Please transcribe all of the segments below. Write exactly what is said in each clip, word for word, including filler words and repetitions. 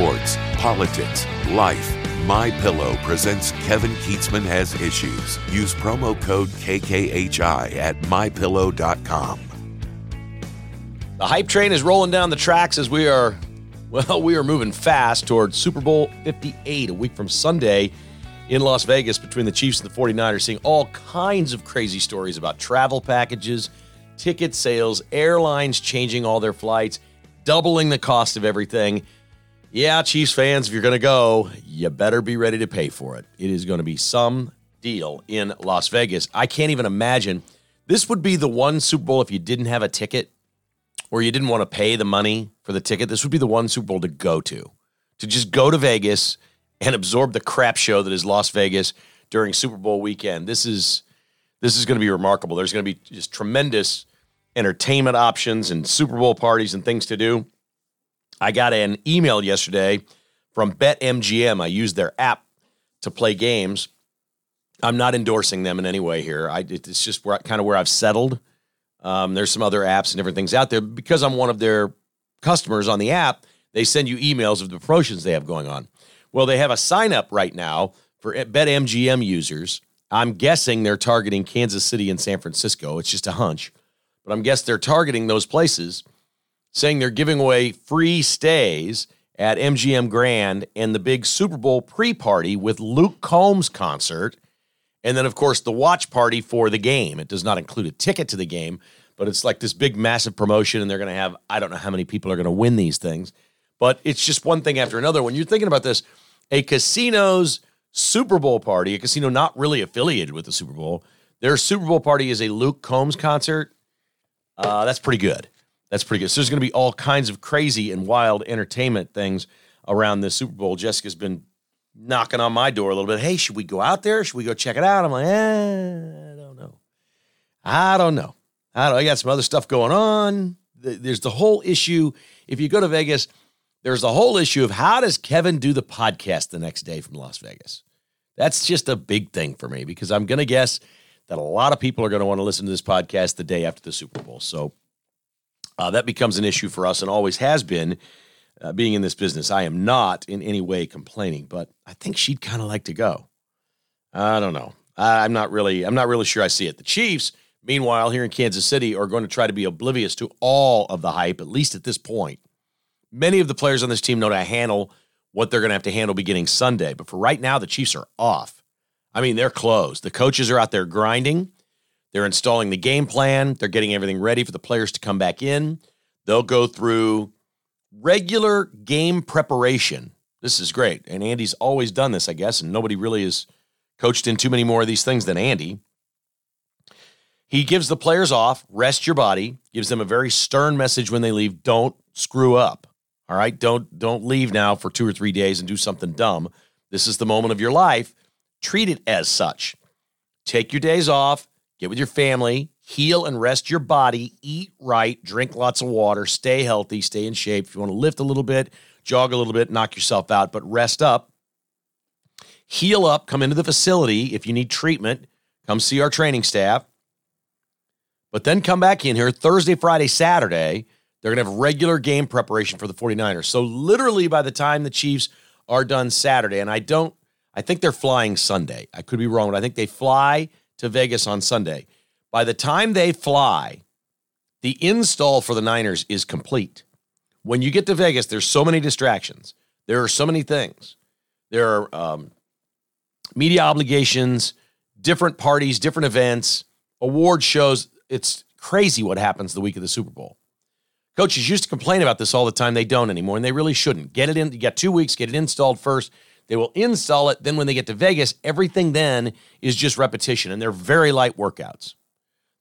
sports, politics, life. MyPillow presents Kevin Kietzman Has Issues. Use promo code K K H I at my pillow dot com. The hype train is rolling down the tracks as we are, well, we are moving fast towards Super Bowl fifty-eight, a week from Sunday in Las Vegas between the Chiefs and the forty-niners, seeing all kinds of crazy stories about travel packages, ticket sales, airlines changing all their flights, doubling the cost of everything. Yeah, Chiefs fans, if you're going to go, you better be ready to pay for it. It is going to be some deal in Las Vegas. I can't even imagine. This would be the one Super Bowl, if you didn't have a ticket or you didn't want to pay the money for the ticket, this would be the one Super Bowl to go to, to just go to Vegas and absorb the crap show that is Las Vegas during Super Bowl weekend. This is this is going to be remarkable. There's going to be just tremendous entertainment options and Super Bowl parties and things to do. I got an email yesterday from BetMGM. I use their app to play games. I'm not endorsing them in any way here. I, it's just where, kind of where I've settled. Um, there's some other apps and different things out there. Because I'm one of their customers on the app, they send you emails of the promotions they have going on. Well, they have a sign-up right now for BetMGM users. I'm guessing they're targeting Kansas City and San Francisco. It's just a hunch. But I'm guessing they're targeting those places, saying they're giving away free stays at M G M Grand and the big Super Bowl pre-party with Luke Combs concert. And then, of course, the watch party for the game. It does not include a ticket to the game, but it's like this big, massive promotion, and they're going to have, I don't know how many people are going to win these things, but it's just one thing after another. When you're thinking about this, a casino's Super Bowl party, a casino not really affiliated with the Super Bowl, their Super Bowl party is a Luke Combs concert. Uh, that's pretty good. That's pretty good. So there's going to be all kinds of crazy and wild entertainment things around this Super Bowl. Jessica's been knocking on my door a little bit. Hey, should we go out there? Should we go check it out? I'm like, eh, I don't know. I don't know. I don't know. I got some other stuff going on. There's the whole issue. If you go to Vegas, there's the whole issue of how does Kevin do the podcast the next day from Las Vegas? That's just a big thing for me, because I'm going to guess that a lot of people are going to want to listen to this podcast the day after the Super Bowl. So Uh, that becomes an issue for us, and always has been, uh, being in this business. I am not in any way complaining, but I think she'd kind of like to go. I don't know. I, I'm not really I'm not really sure I see it. The Chiefs, meanwhile, here in Kansas City, are going to try to be oblivious to all of the hype, at least at this point. Many of the players on this team know to handle what they're going to have to handle beginning Sunday, but for right now, the Chiefs are off. I mean, they're closed. The coaches are out there grinding. They're installing the game plan. They're getting everything ready for the players to come back in. They'll go through regular game preparation. This is great. And Andy's always done this, I guess, and nobody really has coached in too many more of these things than Andy. He gives the players off, rest your body, gives them a very stern message when they leave. Don't screw up, all right? Don't, don't leave now for two or three days and do something dumb. This is the moment of your life. Treat it as such. Take your days off. Get with your family, heal and rest your body, eat right, drink lots of water, stay healthy, stay in shape. If you want to lift a little bit, jog a little bit, knock yourself out, but rest up, heal up, come into the facility. If you need treatment, come see our training staff. But then come back in here Thursday, Friday, Saturday. They're going to have regular game preparation for the forty-niners. So literally by the time the Chiefs are done Saturday, and I don't, I think they're flying Sunday. I could be wrong, but I think they fly to Vegas on Sunday. By the time they fly, the install for the Niners is complete. When you get to Vegas, there's so many distractions. There are so many things. There are um, media obligations, different parties, different events, award shows. It's crazy what happens the week of the Super Bowl. Coaches used to complain about this all the time. They don't anymore, and they really shouldn't. Get it in. You got two weeks. Get it installed first. They will install it. Then when they get to Vegas, everything then is just repetition, and they're very light workouts.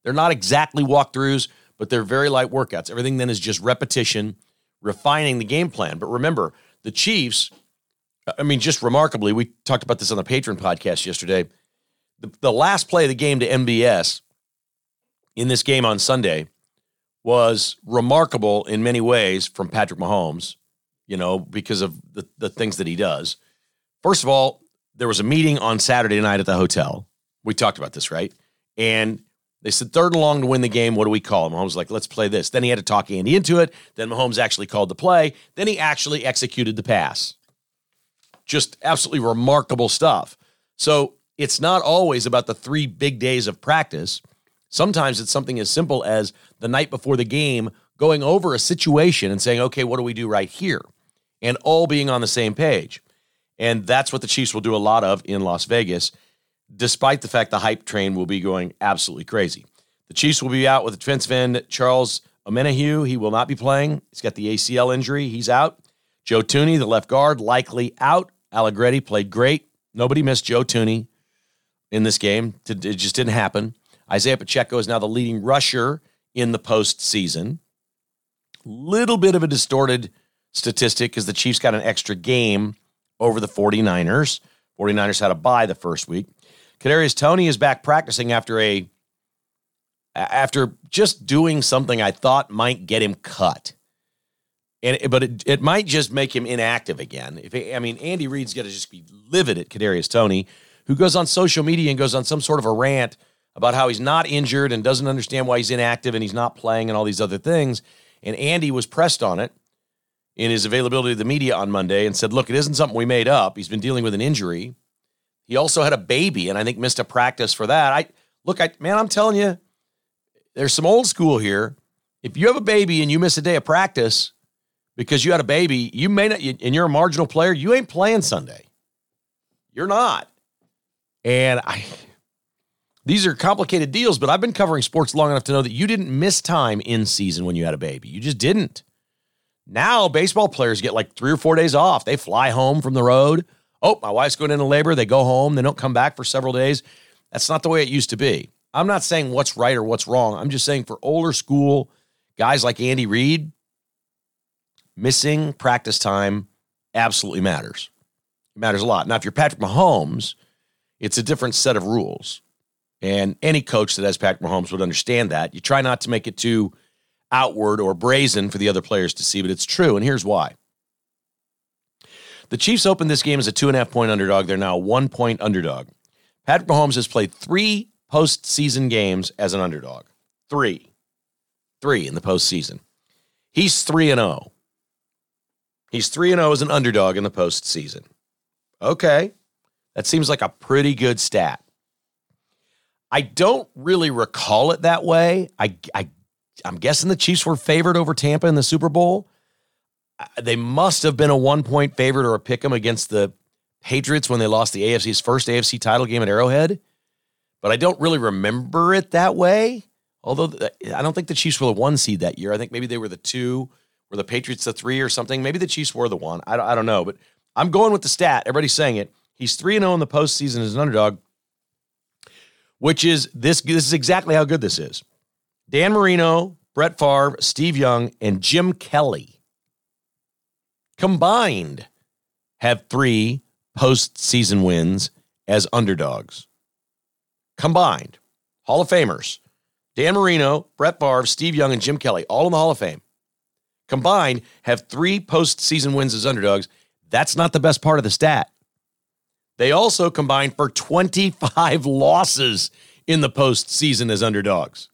They're not exactly walkthroughs, but they're very light workouts. Everything then is just repetition, refining the game plan. But remember, the Chiefs, I mean, just remarkably, we talked about this on the Patron podcast yesterday, the, the last play of the game to M B S in this game on Sunday was remarkable in many ways from Patrick Mahomes, you know, because of the, the things that he does. First of all, there was a meeting on Saturday night at the hotel. We talked about this, right? And They said third and long to win the game. What do we call him? Mahomes was like, let's play this. Then he had to talk Andy into it. Then Mahomes actually called the play. Then he actually executed the pass. Just absolutely remarkable stuff. So it's not always about the three big days of practice. Sometimes it's something as simple as the night before the game, going over a situation and saying, okay, what do we do right here? And all being on the same page. And that's what the Chiefs will do a lot of in Las Vegas, despite the fact the hype train will be going absolutely crazy. The Chiefs will be out with defensive end Charles Omenihu. He will not be playing. He's got the A C L injury. He's out. Joe Tooney, the left guard, likely out. Allegretti played great. Nobody missed Joe Tooney in this game. It just didn't happen. Isaiah Pacheco is now the leading rusher in the postseason. Little bit of a distorted statistic because the Chiefs got an extra game over the 49ers. 49ers had a bye the first week. Kadarius Toney is back practicing after a after just doing something I thought might get him cut. And but it, it might just make him inactive again. If I mean, Andy Reid's going to just be livid at Kadarius Toney, who goes on social media and goes on some sort of a rant about how he's not injured and doesn't understand why he's inactive and he's not playing and all these other things. And Andy was pressed on it in his availability to the media on Monday and said, look, it isn't something we made up. He's been dealing with an injury. He also had a baby, and I think missed a practice for that. I look, I man, I'm telling you, there's some old school here. If you have a baby and you miss a day of practice because you had a baby, you may not, and you're a marginal player, you ain't playing Sunday. You're not. And I, these are complicated deals, but I've been covering sports long enough to know that you didn't miss time in season when you had a baby. You just didn't. Now baseball players get like three or four days off. They fly home from the road. Oh, my wife's going into labor. They go home. They don't come back for several days. That's not the way it used to be. I'm not saying what's right or what's wrong. I'm just saying for older school guys like Andy Reid, missing practice time absolutely matters. It matters a lot. Now, if you're Patrick Mahomes, it's a different set of rules. And any coach that has Patrick Mahomes would understand that. You try not to make it too outward or brazen for the other players to see, but it's true, and here's why. The Chiefs opened this game as a two-and-a-half-point underdog. They're now a one-point underdog. Patrick Mahomes has played three postseason games as an underdog. Three. Three in the postseason. He's three and oh. He's three and oh as an underdog in the postseason. Okay. That seems like a pretty good stat. I don't really recall it that way. I, I, I'm guessing the Chiefs were favored over Tampa in the Super Bowl. They must have been a one-point favorite or a pick-em against the Patriots when they lost the A F C's first A F C title game at Arrowhead. But I don't really remember it that way. Although I don't think the Chiefs were the one seed that year. I think maybe they were the two, or the Patriots the three or something. Maybe the Chiefs were the one. I don't, I don't know, but I'm going with the stat. Everybody's saying it. He's three and oh in the postseason as an underdog, which is this. This is exactly how good this is. Dan Marino, Brett Favre, Steve Young, and Jim Kelly combined have three postseason wins as underdogs. Combined. Hall of Famers. Dan Marino, Brett Favre, Steve Young, and Jim Kelly, all in the Hall of Fame. Combined, have three postseason wins as underdogs. That's not the best part of the stat. They also combined for twenty-five losses in the postseason as underdogs.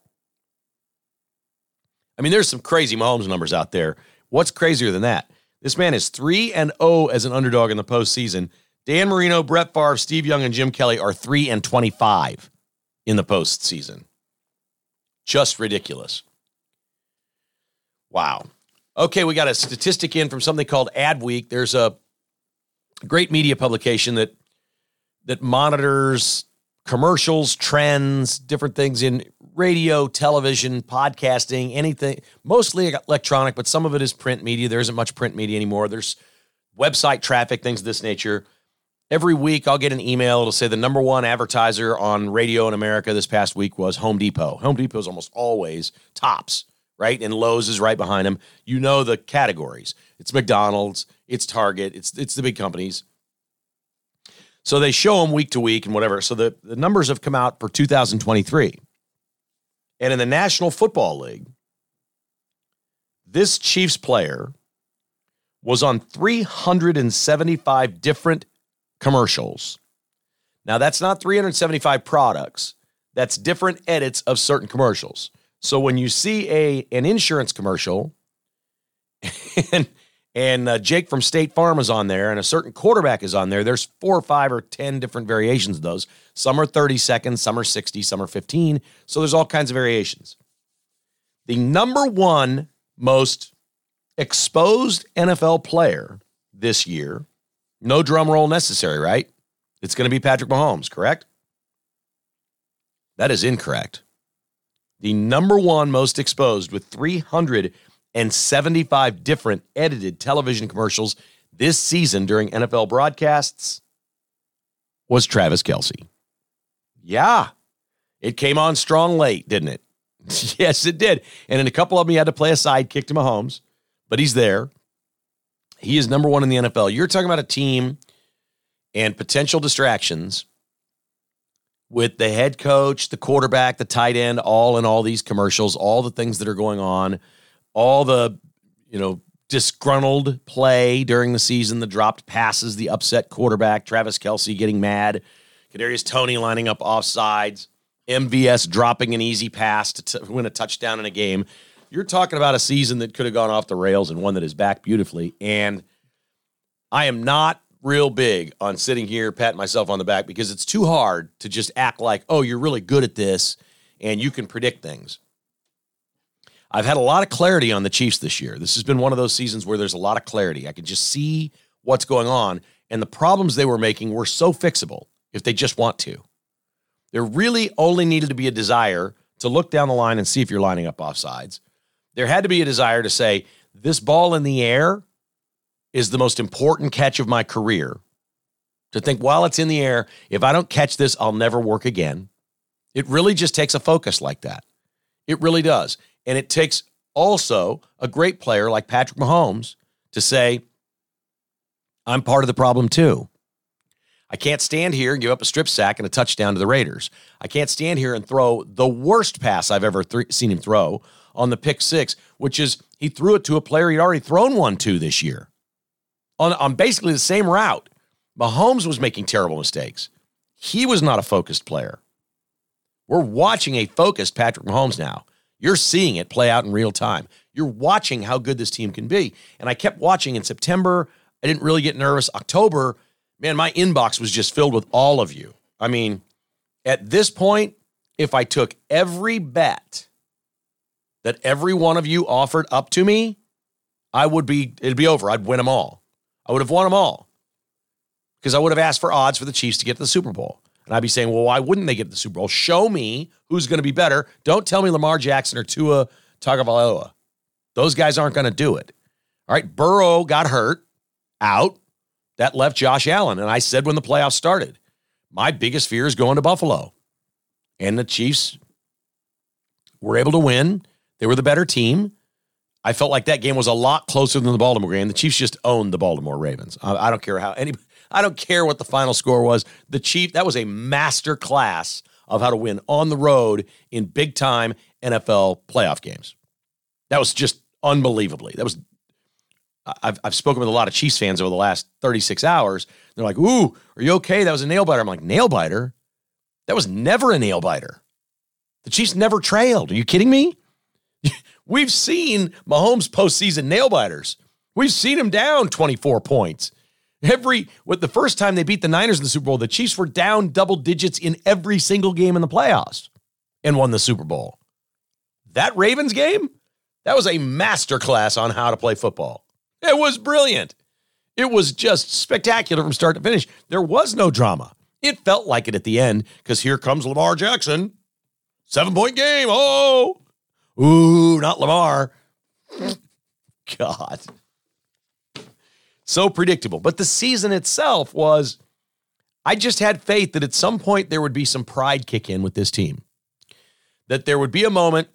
I mean, there's some crazy Mahomes numbers out there. What's crazier than that? This man is three and oh as an underdog in the postseason. Dan Marino, Brett Favre, Steve Young, and Jim Kelly are three and twenty-five in the postseason. Just ridiculous. Wow. Okay, we got a statistic in from something called Adweek. There's a great media publication that that monitors commercials, trends, different things in radio, television, podcasting, anything, mostly electronic, but some of it is print media. There isn't much print media anymore. There's website traffic, things of this nature. Every week I'll get an email. It'll say the number one advertiser on radio in America this past week was Home Depot. Home Depot is almost always tops, right? And Lowe's is right behind them. You know the categories. It's McDonald's, it's Target, it's it's the big companies. So they show them week to week and whatever. So the, the numbers have come out for two thousand twenty-three. And in the National Football League, this Chiefs player was on three hundred seventy-five different commercials. Now, that's not three hundred seventy-five products. That's different edits of certain commercials. So when you see a an insurance commercial and and uh, Jake from State Farm is on there and a certain quarterback is on there, there's four or five or ten different variations of those. Some are thirty seconds, some are sixty, some are fifteen. So there's all kinds of variations. The number one most exposed N F L player this year, no drum roll necessary, right? It's going to be Patrick Mahomes, correct? That is incorrect. The number one most exposed with three hundred seventy-five different edited television commercials this season during N F L broadcasts was Travis Kelce. Yeah, it came on strong late, didn't it? Yes, it did. And in a couple of them, he had to play a sidekick to Mahomes, but he's there. He is number one in the N F L. You're talking about a team and potential distractions with the head coach, the quarterback, the tight end, all in all these commercials, all the things that are going on, all the, you know, disgruntled play during the season, the dropped passes, the upset quarterback, Travis Kelce getting mad, Kadarius Toney lining up offsides, M V S dropping an easy pass to t- win a touchdown in a game. You're talking about a season that could have gone off the rails and one that is back beautifully. And I am not real big on sitting here patting myself on the back because it's too hard to just act like, oh, you're really good at this and you can predict things. I've had a lot of clarity on the Chiefs this year. This has been one of those seasons where there's a lot of clarity. I can just see what's going on, and the problems they were making were so fixable if they just want to. There really only needed to be a desire to look down the line and see if you're lining up offsides. There had to be a desire to say, this ball in the air is the most important catch of my career. To think, while it's in the air, if I don't catch this, I'll never work again. It really just takes a focus like that. It really does. And it takes also a great player like Patrick Mahomes to say, I'm part of the problem too. I can't stand here and give up a strip sack and a touchdown to the Raiders. I can't stand here and throw the worst pass I've ever th- seen him throw on the pick six, which is he threw it to a player he'd already thrown one to this year on, on basically the same route. Mahomes was making terrible mistakes. He was not a focused player. We're watching a focused Patrick Mahomes now. You're seeing it play out in real time. You're watching how good this team can be. And I kept watching in September. I didn't really get nervous. October, man, my inbox was just filled with all of you. I mean, at this point, if I took every bet that every one of you offered up to me, I would be, it'd be over. I'd win them all. I would have won them all because I would have asked for odds for the Chiefs to get to the Super Bowl. And I'd be saying, well, why wouldn't they get to the Super Bowl? Show me who's going to be better. Don't tell me Lamar Jackson or Tua Tagovailoa. Those guys aren't going to do it. All right, Burrow got hurt, out. That left Josh Allen. And I said when the playoffs started, my biggest fear is going to Buffalo. And the Chiefs were able to win. They were the better team. I felt like that game was a lot closer than the Baltimore game. The Chiefs just owned the Baltimore Ravens. I, I don't care how any. I don't care what the final score was. The Chiefs, that was a master class of how to win on the road in big time N F L playoff games. That was just unbelievably. That was I've I've spoken with a lot of Chiefs fans over the last thirty-six hours. They're like, ooh, are you okay? That was a nail-biter. I'm like, nail-biter? That was never a nail-biter. The Chiefs never trailed. Are you kidding me? We've seen Mahomes' postseason nail-biters. We've seen him down twenty-four points. Every with the first time they beat the Niners in the Super Bowl, the Chiefs were down double digits in every single game in the playoffs and won the Super Bowl. That Ravens game, that was a masterclass on how to play football. It was brilliant. It was just spectacular from start to finish. There was no drama. It felt like it at the end because here comes Lamar Jackson. Seven-point game. Oh, ooh, not Lamar. God. So predictable. But the season itself was, I just had faith that at some point there would be some pride kick in with this team, that there would be a moment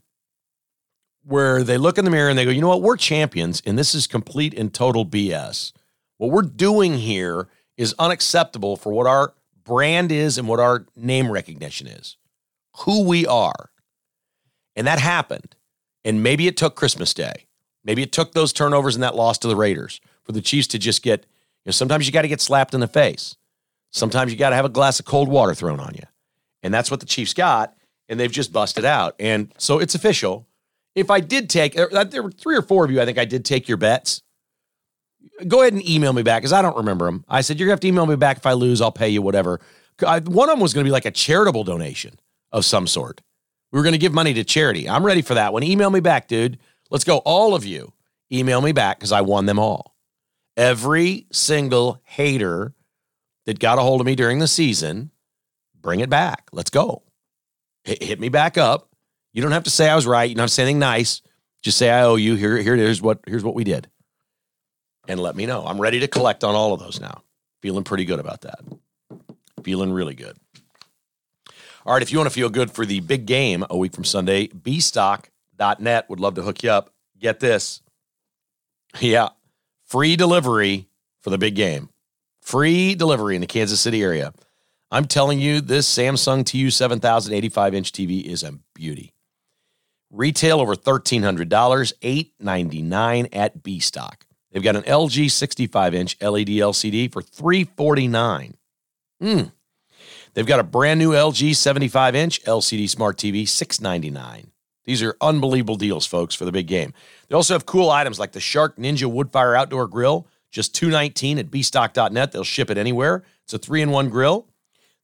where they look in the mirror and they go, you know what, we're champions, and this is complete and total B S. What we're doing here is unacceptable for what our brand is and what our name recognition is, who we are. And that happened. And maybe it took Christmas Day. Maybe it took those turnovers and that loss to the Raiders for the Chiefs to just get, you know, sometimes you got to get slapped in the face. Sometimes you got to have a glass of cold water thrown on you. And that's what the Chiefs got. and they've just busted out. And so it's official. If I did take, there were three or four of you, I think I did take your bets. Go ahead and email me back because I don't remember them. I said, you're going to have to email me back. If I lose, I'll pay you whatever. I, one of them was going to be like a charitable donation of some sort. We were going to give money to charity. I'm ready for that one. Email me back, dude. Let's go. All of you, email me back because I won them all. Every single hater that got a hold of me during the season, bring it back. Let's go. H- hit me back up. You don't have to say I was right. You don't have to say anything nice. Just say I owe you. Here, here it is. What, here's what we did. And let me know. I'm ready to collect on all of those now. Feeling pretty good about that. Feeling really good. All right, if you want to feel good for the big game a week from Sunday, b stock dot net would love to hook you up. Get this. Yeah, free delivery for the big game. Free delivery in the Kansas City area. I'm telling you, this Samsung T U seven thousand eighty-five inch T V is a beauty. Retail over one thousand three hundred dollars, eight hundred ninety-nine dollars at B-Stock. They've got an L G sixty-five inch L E D L C D for three hundred forty-nine dollars. Mm. They've got a brand new L G seventy-five inch L C D Smart T V, six hundred ninety-nine dollars. These are unbelievable deals, folks, for the big game. They also have cool items like the Shark Ninja Woodfire Outdoor Grill, just two hundred nineteen dollars at B stock dot net. They'll ship it anywhere. It's a three in one grill.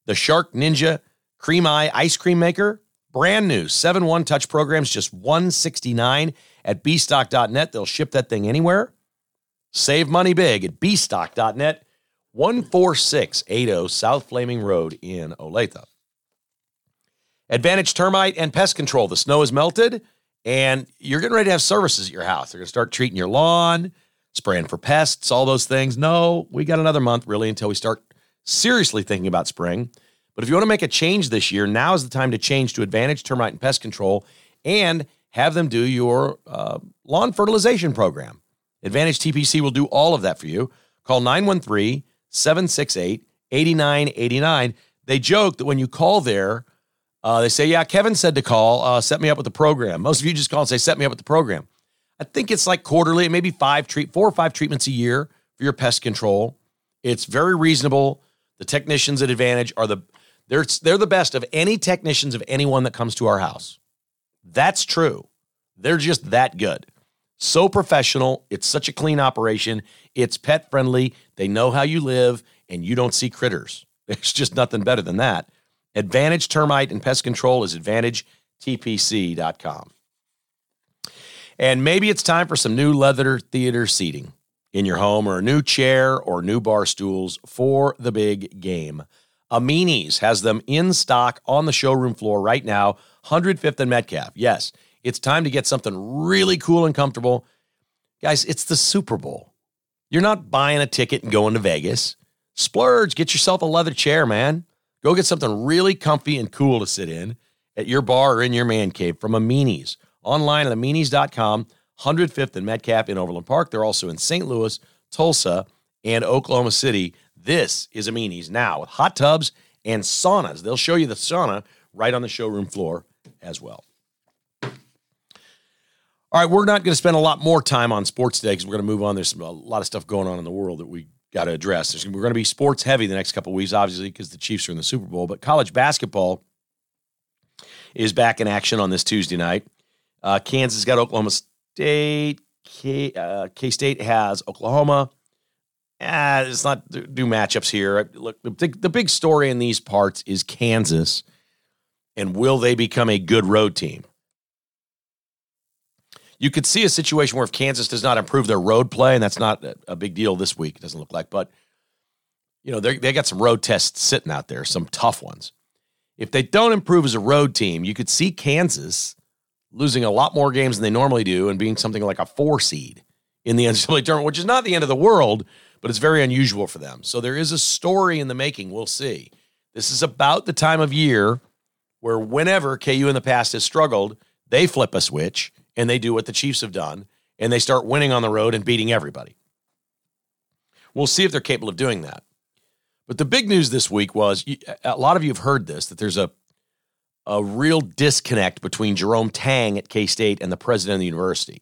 The Shark Ninja Cream Eye Ice Cream Maker, brand new, seven one touch programs, just one hundred sixty-nine dollars at B stock dot net. They'll ship that thing anywhere. Save money big at B stock dot net, one four six eight zero South Flaming Road in Olathe. Advantage Termite and Pest Control. The snow is melted, and you're getting ready to have services at your house. They're going to start treating your lawn, spraying for pests, all those things. No, we got another month, really, until we start seriously thinking about spring. But if you want to make a change this year, now is the time to change to Advantage Termite and Pest Control and have them do your uh, lawn fertilization program. Advantage T P C will do all of that for you. Call nine one three, seven six eight, eight nine eight nine. They joke that when you call there, uh, they say, yeah, Kevin said to call, uh, set me up with the program. Most of you just call and say, set me up with the program. I think it's like quarterly, maybe five treat, four or five treatments a year for your pest control. It's very reasonable. The technicians at Advantage are the, they're, they're the best of any technicians of anyone that comes to our house. That's true. They're just that good. So professional. It's such a clean operation. It's pet friendly. They know how you live and you don't see critters. There's just nothing better than that. Advantage Termite and Pest Control is advantage t p c dot com. And maybe it's time for some new leather theater seating in your home, or a new chair or new bar stools for the big game. Amini's has them in stock on the showroom floor right now, one hundred fifth and Metcalf. Yes, it's time to get something really cool and comfortable. Guys, it's the Super Bowl. You're not buying a ticket and going to Vegas. Splurge, get yourself a leather chair, man. Go get something really comfy and cool to sit in at your bar or in your man cave from Amini's. Online at amini's dot com. one hundred fifth and Metcalf in Overland Park. They're also in Saint Louis, Tulsa, and Oklahoma City. This is Amini's now with hot tubs and saunas. They'll show you the sauna right on the showroom floor as well. All right, we're not going to spend a lot more time on sports today because we're going to move on. There's a lot of stuff going on in the world that we got to address. There's, we're going to be sports heavy the next couple of weeks, obviously, because the Chiefs are in the Super Bowl. But college basketball is back in action on this Tuesday night. Uh, Kansas got Oklahoma State. State, K, uh, K-State has Oklahoma. Ah, let's not do matchups here. Look, the, the big story in these parts is Kansas, and will they become a good road team? You could see a situation where if Kansas does not improve their road play, and that's not a big deal this week, it doesn't look like, but you know they they got some road tests sitting out there, some tough ones. If they don't improve as a road team, you could see Kansas losing a lot more games than they normally do and being something like a four seed in the N C double A tournament, which is not the end of the world, but it's very unusual for them. So there is a story in the making. We'll see. This is about the time of year where whenever K U in the past has struggled, they flip a switch and they do what the Chiefs have done, and they start winning on the road and beating everybody. We'll see if they're capable of doing that. But the big news this week was, a lot of you have heard this, that there's a a real disconnect between Jerome Tang at K-State and the president of the university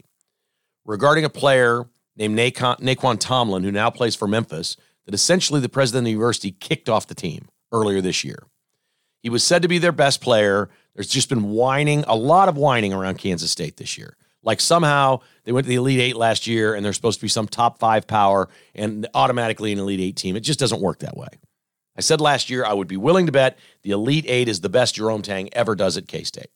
regarding a player named Naquan, Naquan Tomlin, who now plays for Memphis, that essentially the president of the university kicked off the team earlier this year. He was said to be their best player. There's just been whining, a lot of whining around Kansas State this year. Like somehow they went to the Elite Eight last year and they're supposed to be some top five power and automatically an Elite Eight team. It just doesn't work that way. I said last year I would be willing to bet the Elite Eight is the best Jerome Tang ever does at K-State.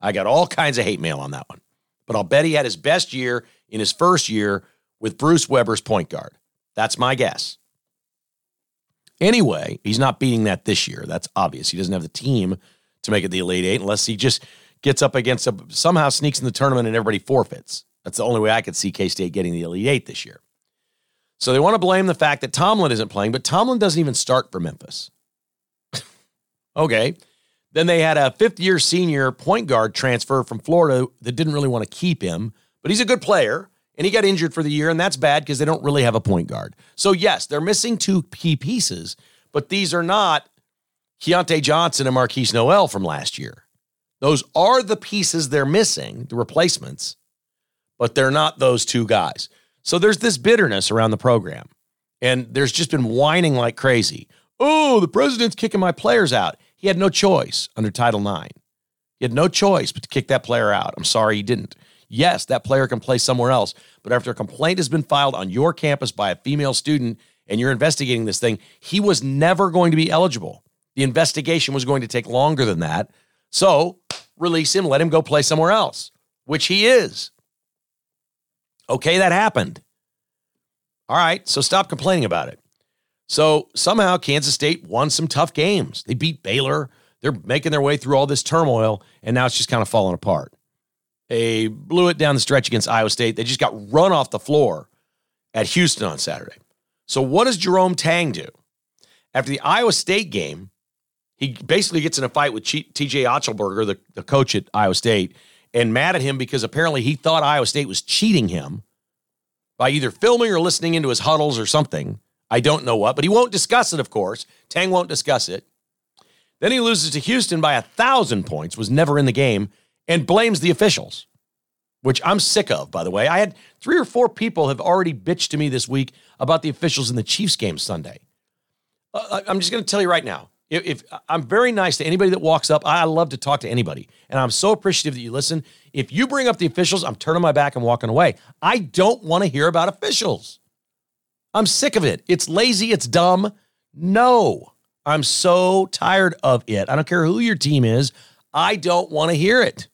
I got all kinds of hate mail on that one. But I'll bet he had his best year in his first year with Bruce Weber's point guard. That's my guess. Anyway, he's not beating that this year. That's obvious. He doesn't have the team to make it the Elite Eight unless he just gets up against a, somehow sneaks in the tournament and everybody forfeits. That's the only way I could see K-State getting the Elite Eight this year. So they want to blame the fact that Tomlin isn't playing, but Tomlin doesn't even start for Memphis. Okay. Then they had a fifth-year senior point guard transfer from Florida that didn't really want to keep him, but he's a good player, and he got injured for the year, and that's bad because they don't really have a point guard. So, yes, they're missing two key pieces, but these are not Keontae Johnson and Marquise Noel from last year. Those are the pieces they're missing, the replacements, but they're not those two guys. So there's this bitterness around the program, and there's just been whining like crazy. Oh, the president's kicking my players out. He had no choice under Title nine. He had no choice but to kick that player out. I'm sorry he didn't. Yes, that player can play somewhere else, but after a complaint has been filed on your campus by a female student and you're investigating this thing, he was never going to be eligible. The investigation was going to take longer than that. So release him, let him go play somewhere else, which he is. Okay, that happened. All right, so stop complaining about it. So somehow Kansas State won some tough games. They beat Baylor. They're making their way through all this turmoil, and now it's just kind of falling apart. They blew it down the stretch against Iowa State. They just got run off the floor at Houston on Saturday. So what does Jerome Tang do? After the Iowa State game, he basically gets in a fight with T J Otschelberger, the, the coach at Iowa State, and mad at him because apparently he thought Iowa State was cheating him by either filming or listening into his huddles or something. I don't know what, but he won't discuss it, of course. Tang won't discuss it. Then he loses to Houston by one thousand points, was never in the game, and blames the officials, which I'm sick of, by the way. I had three or four people have already bitched to me this week about the officials in the Chiefs game Sunday. Uh, I'm just going to tell you right now, if, if I'm very nice to anybody that walks up. I love to talk to anybody, and I'm so appreciative that you listen. If you bring up the officials, I'm turning my back and walking away. I don't want to hear about officials. I'm sick of it. It's lazy. It's dumb. No, I'm so tired of it. I don't care who your team is. I don't want to hear it.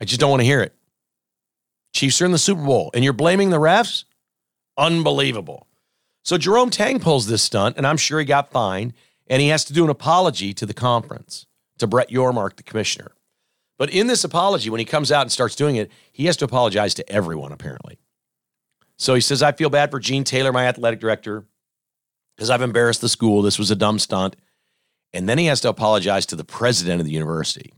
I just don't want to hear it. Chiefs are in the Super Bowl, and you're blaming the refs? Unbelievable. So Jerome Tang pulls this stunt, and I'm sure he got fined, and he has to do an apology to the conference, to Brett Yormark, the commissioner. But in this apology, when he comes out and starts doing it, he has to apologize to everyone, apparently. So he says, I feel bad for Gene Taylor, my athletic director, because I've embarrassed the school. This was a dumb stunt. And then he has to apologize to the president of the university.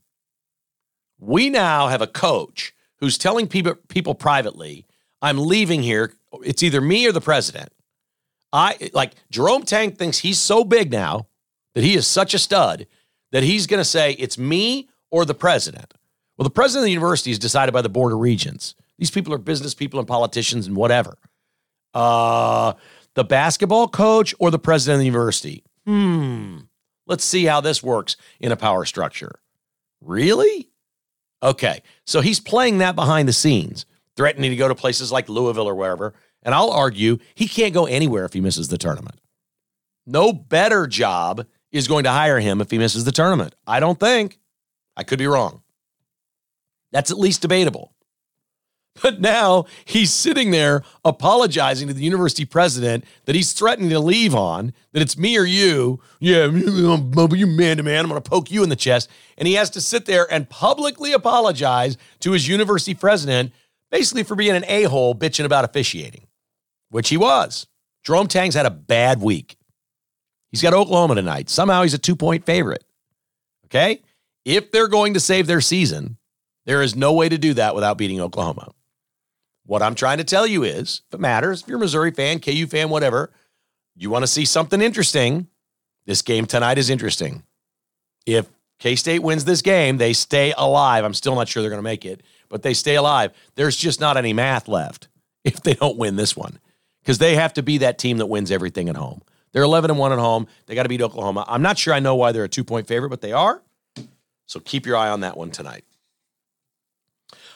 We now have a coach who's telling people, people privately, I'm leaving here. It's either me or the president. I like Jerome Tang thinks he's so big now that he is such a stud that he's going to say it's me or the president. Well, the president of the university is decided by the Board of Regents. These people are business people and politicians and whatever. Uh, the basketball coach or the president of the university? Hmm. Let's see how this works in a power structure. Really? Okay. So he's playing that behind the scenes, threatening to go to places like Louisville or wherever. And I'll argue he can't go anywhere if he misses the tournament. No better job is going to hire him if he misses the tournament. I don't think. I could be wrong. That's at least debatable. But now he's sitting there apologizing to the university president that he's threatening to leave on, that it's me or you. Yeah, you man to man, I'm going to poke you in the chest. And he has to sit there and publicly apologize to his university president, basically for being an a-hole bitching about officiating, which he was. Jerome Tang's had a bad week. He's got Oklahoma tonight. Somehow he's a two-point favorite. Okay? If they're going to save their season, there is no way to do that without beating Oklahoma. What I'm trying to tell you is, if it matters, if you're a Missouri fan, K U fan, whatever, you want to see something interesting, this game tonight is interesting. If K-State wins this game, they stay alive. I'm still not sure they're going to make it, but they stay alive. There's just not any math left if they don't win this one, because they have to be that team that wins everything at home. They're eleven and one at home. They got to beat Oklahoma. I'm not sure I know why they're a two-point favorite, but they are. So keep your eye on that one tonight.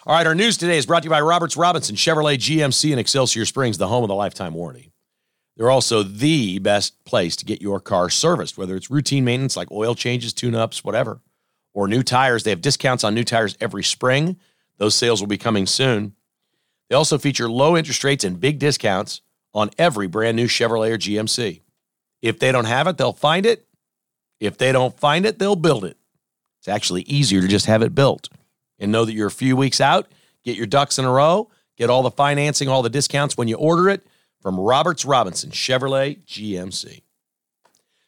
All right, our news today is brought to you by Roberts Robinson Chevrolet G M C in Excelsior Springs, the home of the lifetime warranty. They're also the best place to get your car serviced, whether it's routine maintenance like oil changes, tune-ups, whatever, or new tires. They have discounts on new tires every spring. Those sales will be coming soon. They also feature low interest rates and big discounts on every brand new Chevrolet or G M C. If they don't have it, they'll find it. If they don't find it, they'll build it. It's actually easier to just have it built and know that you're a few weeks out. Get your ducks in a row. Get all the financing, all the discounts when you order it from Roberts Robinson Chevrolet G M C.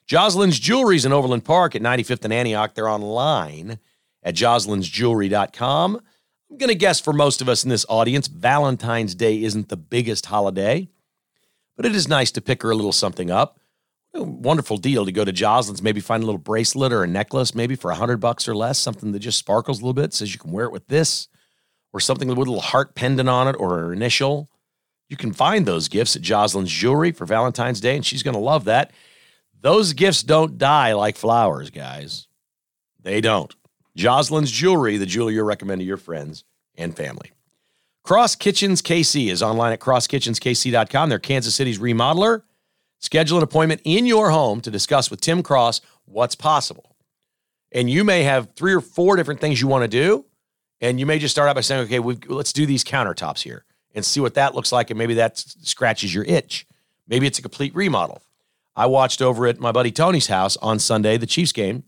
Joslyn's Jewelry's in Overland Park at ninety-fifth and Antioch. They're online at joslyn's jewelry dot com. I'm going to guess for most of us in this audience, Valentine's Day isn't the biggest holiday, but it is nice to pick her a little something up. A wonderful deal to go to Joslyn's, maybe find a little bracelet or a necklace, maybe for one hundred bucks or less, something that just sparkles a little bit, says you can wear it with this, or something with a little heart pendant on it or her initial. You can find those gifts at Joslyn's Jewelry for Valentine's Day, and she's going to love that. Those gifts don't die like flowers, guys. They don't. Joslyn's Jewelry, the jewelry you recommend to your friends and family. Cross Kitchens K C is online at cross kitchens k c dot com. They're Kansas City's remodeler. Schedule an appointment in your home to discuss with Tim Cross what's possible. And you may have three or four different things you want to do, and you may just start out by saying, okay, we've, let's do these countertops here and see what that looks like, and maybe that scratches your itch. Maybe it's a complete remodel. I watched over at my buddy Tony's house on Sunday, the Chiefs game.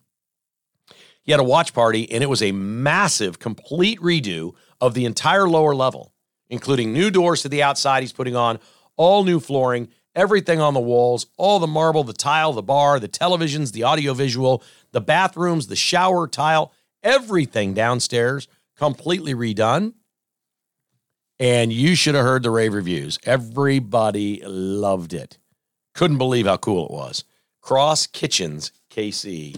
He had a watch party, and it was a massive, complete redo of the entire lower level, including new doors to the outside he's putting on, all new flooring, everything on the walls, all the marble, the tile, the bar, the televisions, the audiovisual, the bathrooms, the shower tile, everything downstairs, completely redone. And you should have heard the rave reviews. Everybody loved it. Couldn't believe how cool it was. cross kitchens k c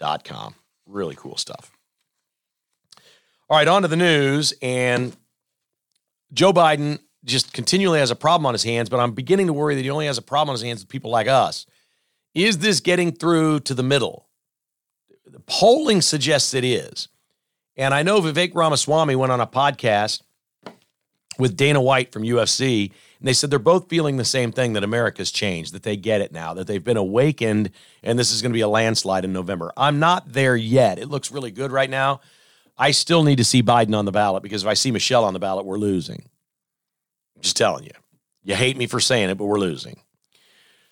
dot com. Really cool stuff. All right, on to the news. And Joe Biden just continually has a problem on his hands, but I'm beginning to worry that he only has a problem on his hands with people like us. Is this getting through to the middle? The polling suggests it is. And I know Vivek Ramaswamy went on a podcast with Dana White from U F C, and they said they're both feeling the same thing, that America's changed, that they get it now, that they've been awakened, and this is going to be a landslide in November. I'm not there yet. It looks really good right now. I still need to see Biden on the ballot, because if I see Michelle on the ballot, we're losing. Just telling you. You hate me for saying it, but we're losing.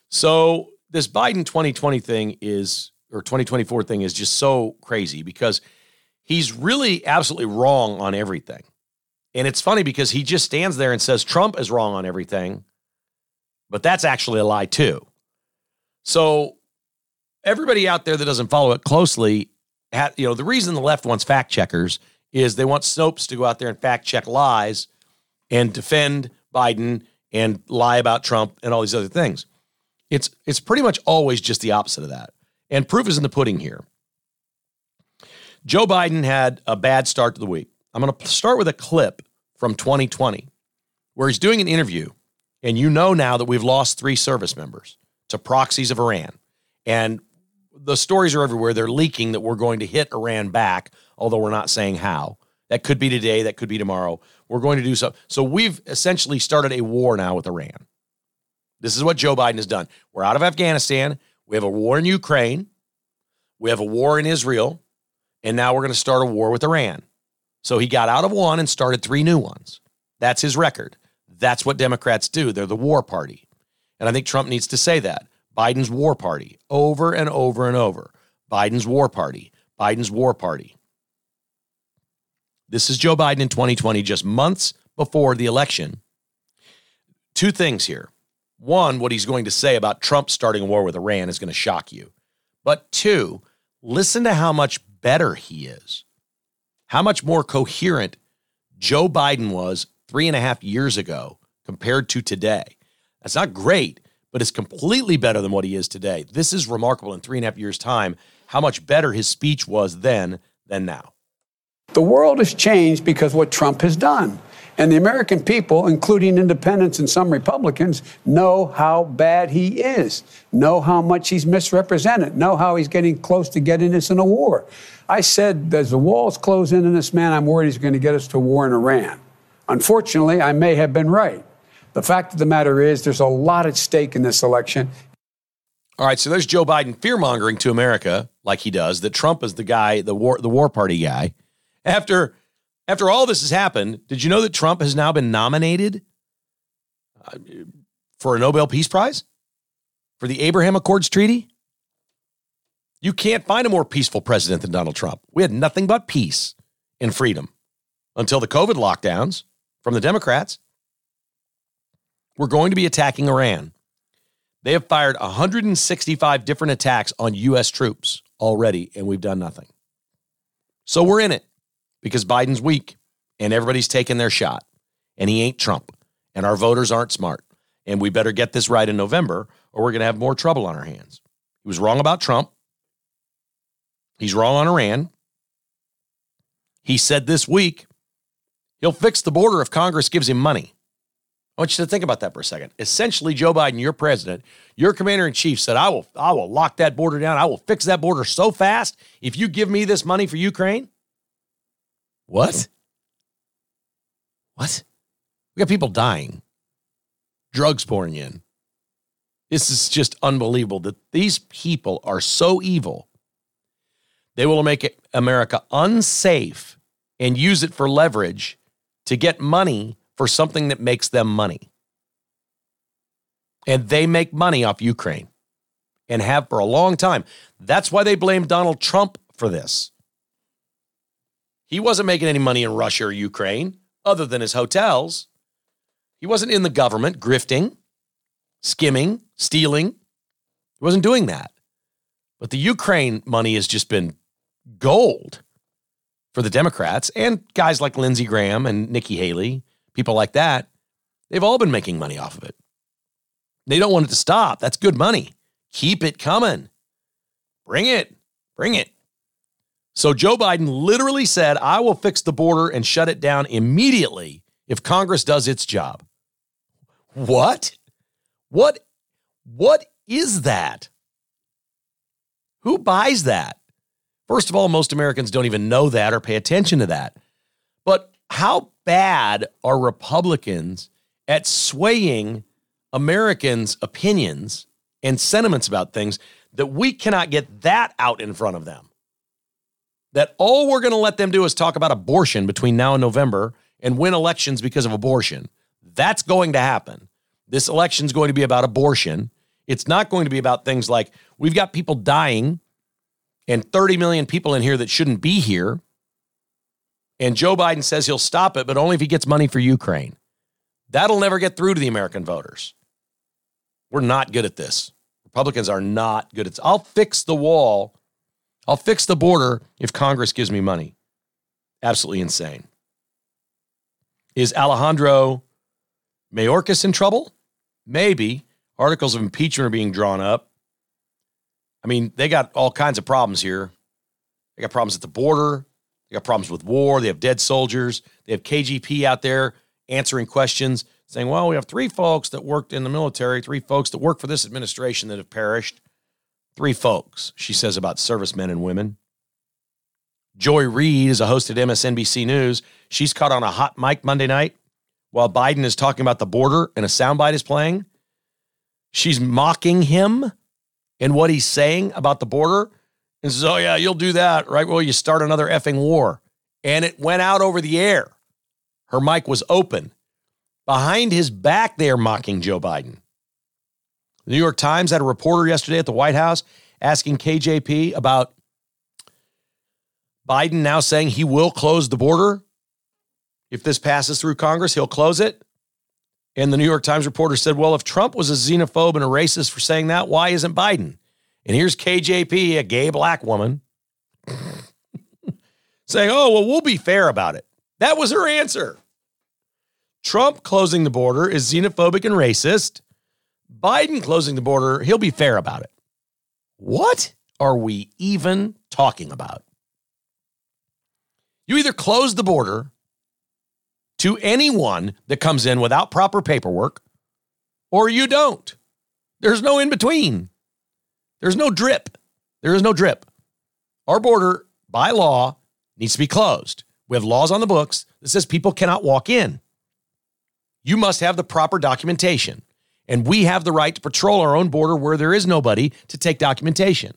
So this Biden twenty twenty thing is, or twenty twenty-four thing is just so crazy, because he's really absolutely wrong on everything. And it's funny because he just stands there and says Trump is wrong on everything, but that's actually a lie too. So everybody out there that doesn't follow it closely, you know, the reason the left wants fact checkers is they want Snopes to go out there and fact check lies and defend Biden and lie about Trump and all these other things. It's it's pretty much always just the opposite of that. And proof is in the pudding here. Joe Biden had a bad start to the week. I'm going to start with a clip from twenty twenty where he's doing an interview, and you know now that we've lost three service members to proxies of Iran. And the stories are everywhere. They're leaking that we're going to hit Iran back, although we're not saying how. That could be today. That could be tomorrow. We're going to do something. So we've essentially started a war now with Iran. This is what Joe Biden has done. We're out of Afghanistan. We have a war in Ukraine. We have a war in Israel. And now we're going to start a war with Iran. So he got out of one and started three new ones. That's his record. That's what Democrats do. They're the war party. And I think Trump needs to say that. Biden's war party, over and over and over. Biden's war party. Biden's war party. This is Joe Biden in twenty twenty, just months before the election. Two things here. One, what he's going to say about Trump starting a war with Iran is going to shock you. But two, listen to how much better he is. How much more coherent Joe Biden was three and a half years ago compared to today. That's not great, but it's completely better than what he is today. This is remarkable in three and a half years' time, how much better his speech was then than now. The world has changed because what Trump has done. And the American people, including independents and some Republicans, know how bad he is, know how much he's misrepresented, know how he's getting close to getting us in a war. I said, as the walls close in on this man, I'm worried he's going to get us to war in Iran. Unfortunately, I may have been right. The fact of the matter is there's a lot at stake in this election. All right, so there's Joe Biden fear-mongering to America, like he does, that Trump is the guy, the war the war party guy. After, after all this has happened, did you know that Trump has now been nominated uh, for a Nobel Peace Prize? For the Abraham Accords Treaty? You can't find a more peaceful president than Donald Trump. We had nothing but peace and freedom until the COVID lockdowns from the Democrats. We're going to be attacking Iran. They have fired one hundred sixty-five different attacks on U S troops already, and we've done nothing. So we're in it because Biden's weak, and everybody's taking their shot, and he ain't Trump, and our voters aren't smart, and we better get this right in November, or we're going to have more trouble on our hands. He was wrong about Trump. He's wrong on Iran. He said this week he'll fix the border if Congress gives him money. I want you to think about that for a second. Essentially, Joe Biden, your president, your commander-in-chief said, I will, I will lock that border down. I will fix that border so fast if you give me this money for Ukraine. What? What? We got people dying. Drugs pouring in. This is just unbelievable that these people are so evil. They will make America unsafe and use it for leverage to get money for something that makes them money. And they make money off Ukraine and have for a long time. That's why they blame Donald Trump for this. He wasn't making any money in Russia or Ukraine other than his hotels. He wasn't in the government grifting, skimming, stealing. He wasn't doing that. But the Ukraine money has just been gold for the Democrats and guys like Lindsey Graham and Nikki Haley, people like that. They've all been making money off of it. They don't want it to stop. That's good money. Keep it coming. Bring it. Bring it. So Joe Biden literally said, I will fix the border and shut it down immediately if Congress does its job. What? What? What is that? Who buys that? First of all, most Americans don't even know that or pay attention to that. But how bad are Republicans at swaying Americans' opinions and sentiments about things that we cannot get that out in front of them? That all we're going to let them do is talk about abortion between now and November and win elections because of abortion. That's going to happen. This election's going to be about abortion. It's not going to be about things like we've got people dying and thirty million people in here that shouldn't be here. And Joe Biden says he'll stop it, but only if he gets money for Ukraine. That'll never get through to the American voters. We're not good at this. Republicans are not good at this. I'll fix the wall. I'll fix the border if Congress gives me money. Absolutely insane. Is Alejandro Mayorkas in trouble? Maybe. Articles of impeachment are being drawn up. I mean, they got all kinds of problems here. They got problems at the border. They got problems with war. They have dead soldiers. They have K G P out there answering questions, saying, well, we have three folks that worked in the military, three folks that work for this administration that have perished. Three folks, she says, about servicemen and women. Joy Reid is a host at M S N B C News. She's caught on a hot mic Monday night while Biden is talking about the border and a soundbite is playing. She's mocking him and what he's saying about the border and says, oh, yeah, you'll do that, right? Well, you start another effing war. And it went out over the air. Her mic was open. Behind his back, they are mocking Joe Biden. The New York Times had a reporter yesterday at the White House asking K J P about Biden now saying he will close the border. If this passes through Congress, he'll close it. And the New York Times reporter said, well, if Trump was a xenophobe and a racist for saying that, why isn't Biden? And here's K J P, a gay black woman, saying, oh, well, we'll be fair about it. That was her answer. Trump closing the border is xenophobic and racist. Biden closing the border, he'll be fair about it. What are we even talking about? You either close the border to anyone that comes in without proper paperwork, or you don't. There's no in between. There's no drip. There is no drip. Our border by law, needs to be closed. We have laws on the books that says people cannot walk in. You must have the proper documentation. And we have the right to patrol our own border where there is nobody to take documentation.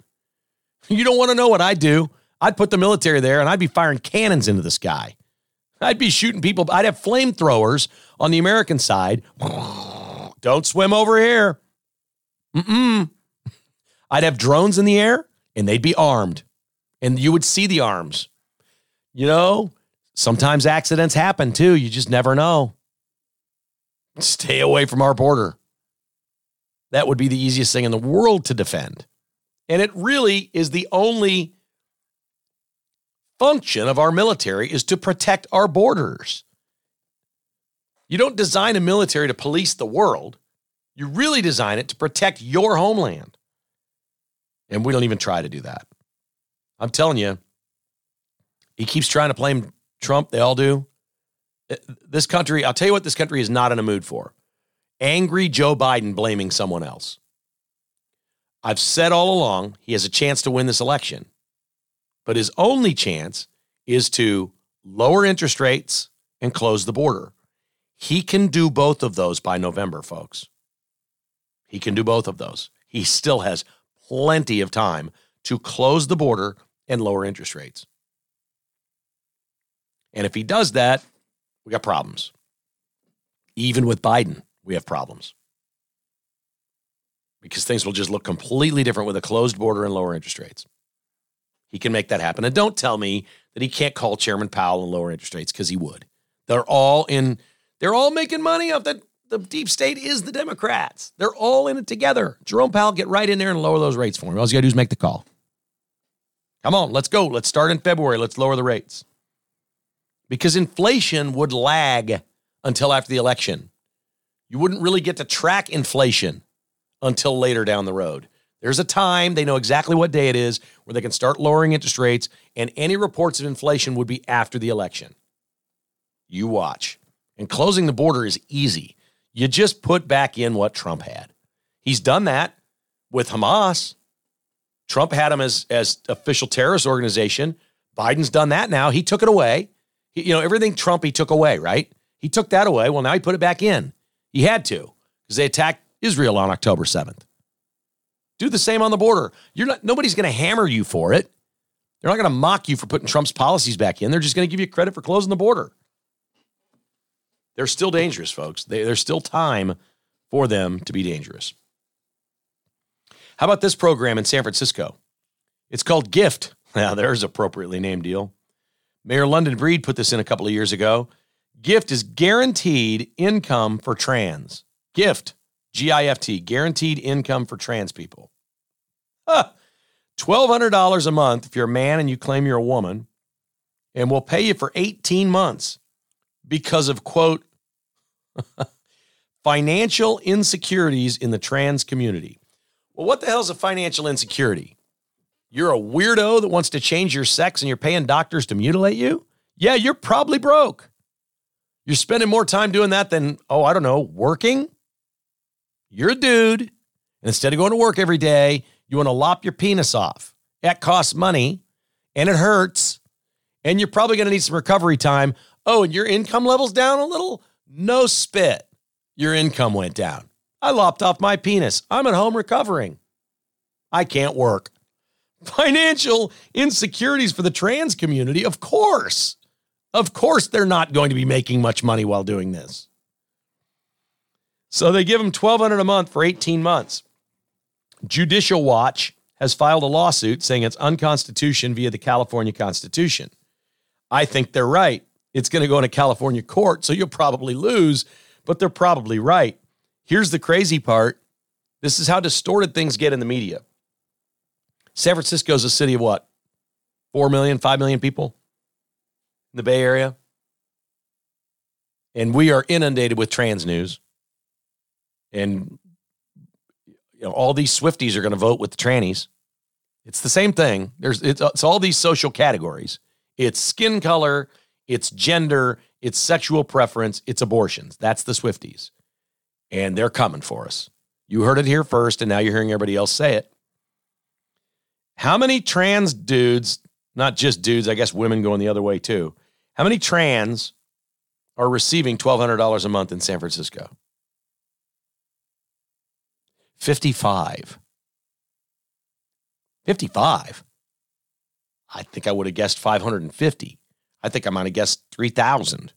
You don't want to know what I do. I'd put the military there and I'd be firing cannons into the sky. I'd be shooting people. I'd have flamethrowers on the American side. Don't swim over here. Mm-mm. I'd have drones in the air and they'd be armed. And you would see the arms. You know, sometimes accidents happen too. You just never know. Stay away from our border. That would be the easiest thing in the world to defend. And it really is the only function of our military is to protect our borders. You don't design a military to police the world. You really design it to protect your homeland. And we don't even try to do that. I'm telling you, he keeps trying to blame Trump. They all do. This country, I'll tell you what this country is not in a mood for. Angry Joe Biden blaming someone else. I've said all along he has a chance to win this election. But his only chance is to lower interest rates and close the border. He can do both of those by November, folks. He can do both of those. He still has plenty of time to close the border and lower interest rates. And if he does that, we got problems. Even with Biden, we have problems. Because things will just look completely different with a closed border and lower interest rates. He can make that happen. And don't tell me that he can't call Chairman Powell and lower interest rates, because he would. They're all in, they're all making money off the, the deep state is the Democrats. They're all in it together. Jerome Powell, get right in there and lower those rates for him. All you got to do is make the call. Come on, let's go. Let's start in February. Let's lower the rates. Because inflation would lag until after the election. You wouldn't really get to track inflation until later down the road. There's a time, they know exactly what day it is, where they can start lowering interest rates, and any reports of inflation would be after the election. You watch. And closing the border is easy. You just put back in what Trump had. He's done that with Hamas. Trump had him as, as official terrorist organization. Biden's done that now. He took it away. He, you know, everything Trump he took away, right? He took that away. Well, now he put it back in. He had to, because they attacked Israel on October seventh. Do the same on the border. You're not. Nobody's going to hammer you for it. They're not going to mock you for putting Trump's policies back in. They're just going to give you credit for closing the border. They're still dangerous, folks. They, there's still time for them to be dangerous. How about this program in San Francisco? It's called GIFT. Now, there's appropriately named deal. Mayor London Breed put this in a couple of years ago. GIFT is guaranteed income for trans. GIFT. G I F T, guaranteed income for trans people. Huh. twelve hundred dollars a month if you're a man and you claim you're a woman, and we'll pay you for eighteen months because of, quote, financial insecurities in the trans community. Well, what the hell is a financial insecurity? You're a weirdo that wants to change your sex and you're paying doctors to mutilate you? Yeah, you're probably broke. You're spending more time doing that than, oh, I don't know, working? You're a dude, and instead of going to work every day, you want to lop your penis off. That costs money, and it hurts, and you're probably going to need some recovery time. Oh, and your income level's down a little? No spit. Your income went down. I lopped off my penis. I'm at home recovering. I can't work. Financial insecurities for the trans community, of course. Of course they're not going to be making much money while doing this. So they give them twelve hundred dollars a month for eighteen months. Judicial Watch has filed a lawsuit saying it's unconstitutional via the California Constitution. I think they're right. It's going to go into California court, so you'll probably lose, but they're probably right. Here's the crazy part. This is how distorted things get in the media. San Francisco is a city of what? four million, five million people in the Bay Area. And we are inundated with trans news. And you know, all these Swifties are going to vote with the trannies. It's the same thing. There's it's, it's all these social categories. It's skin color, it's gender, it's sexual preference, it's abortions. That's the Swifties. And they're coming for us. You heard it here first, and now you're hearing everybody else say it. How many trans dudes not just dudes, I guess women going the other way too. How many trans are receiving twelve hundred dollars a month in San Francisco? fifty-five. fifty-five? I think I would have guessed five hundred fifty. I think I might have guessed three thousand.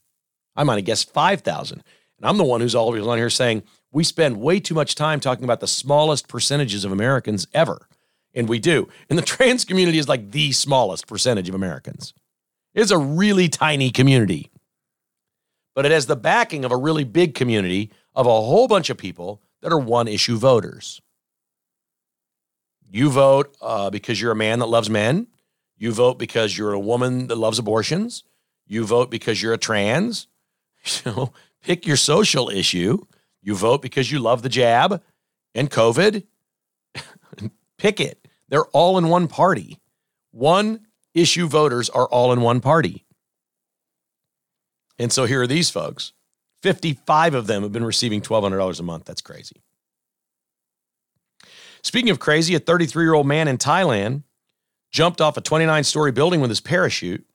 I might have guessed five thousand. And I'm the one who's always on here saying we spend way too much time talking about the smallest percentages of Americans ever. And we do. And the trans community is like the smallest percentage of Americans. It's a really tiny community. But it has the backing of a really big community of a whole bunch of people that are one-issue voters. You vote uh, because you're a man that loves men. You vote because you're a woman that loves abortions. You vote because you're a trans. You know, pick your social issue. You vote because you love the jab and COVID. Pick it. They're all in one party. One issue voters are all in one party. And so here are these folks. fifty-five of them have been receiving twelve hundred dollars a month. That's crazy. Speaking of crazy, a thirty-three-year-old man in Thailand jumped off a twenty-nine-story building with his parachute,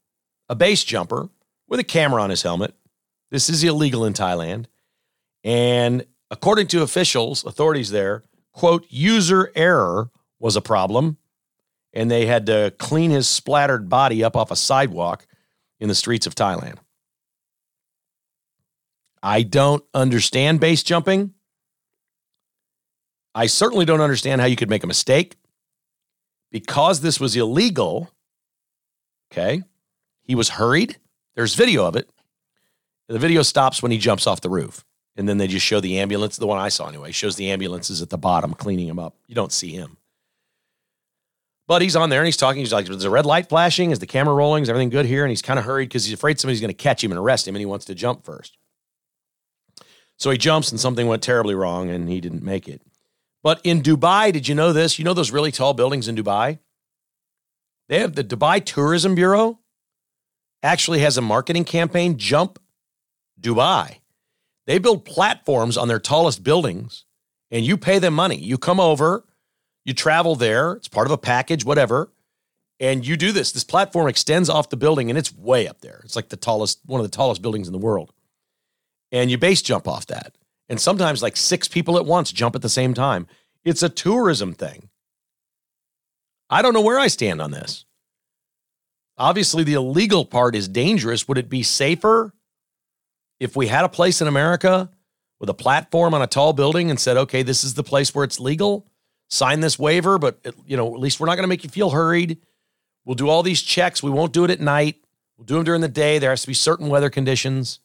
a base jumper with a camera on his helmet. This is illegal in Thailand. And according to officials, authorities there, quote, user error was a problem. And they had to clean his splattered body up off a sidewalk in the streets of Thailand. I don't understand base jumping. I certainly don't understand how you could make a mistake. Because this was illegal, okay, he was hurried. There's video of it. The video stops when he jumps off the roof. And then they just show the ambulance. The one I saw anyway shows the ambulances at the bottom cleaning him up. You don't see him. But he's on there and he's talking. He's like, is the red light flashing? Is the camera rolling? Is everything good here? And he's kind of hurried because he's afraid somebody's going to catch him and arrest him, and he wants to jump first. So he jumps and something went terribly wrong and he didn't make it. But in Dubai, did you know this? You know those really tall buildings in Dubai? They have the Dubai Tourism Bureau actually has a marketing campaign, Jump Dubai. They build platforms on their tallest buildings, and you pay them money. You come over, you travel there. It's part of a package, whatever, and you do this. This platform extends off the building, and it's way up there. It's like the tallest, one of the tallest buildings in the world. And you base jump off that. And sometimes like six people at once jump at the same time. It's a tourism thing. I don't know where I stand on this. Obviously, the illegal part is dangerous. Would it be safer if we had a place in America with a platform on a tall building and said, okay, this is the place where it's legal, sign this waiver, but it, you know, at least we're not going to make you feel hurried. We'll do all these checks. We won't do it at night. We'll do them during the day. There has to be certain weather conditions.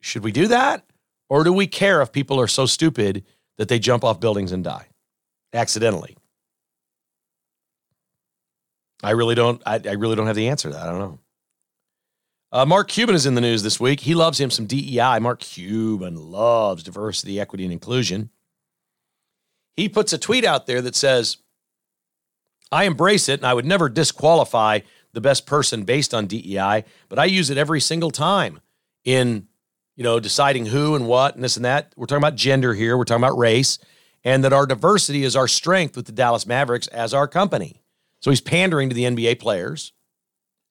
Should we do that? Or do we care if people are so stupid that they jump off buildings and die accidentally? I really don't, I, I really don't have the answer to that. I don't know. Uh, Mark Cuban is in the news this week. He loves him some D E I. Mark Cuban loves diversity, equity, and inclusion. He puts a tweet out there that says, I embrace it, and I would never disqualify the best person based on D E I, but I use it every single time in you know, deciding who and what and this and that. We're talking about gender here. We're talking about race. And that our diversity is our strength with the Dallas Mavericks as our company. So he's pandering to the N B A players,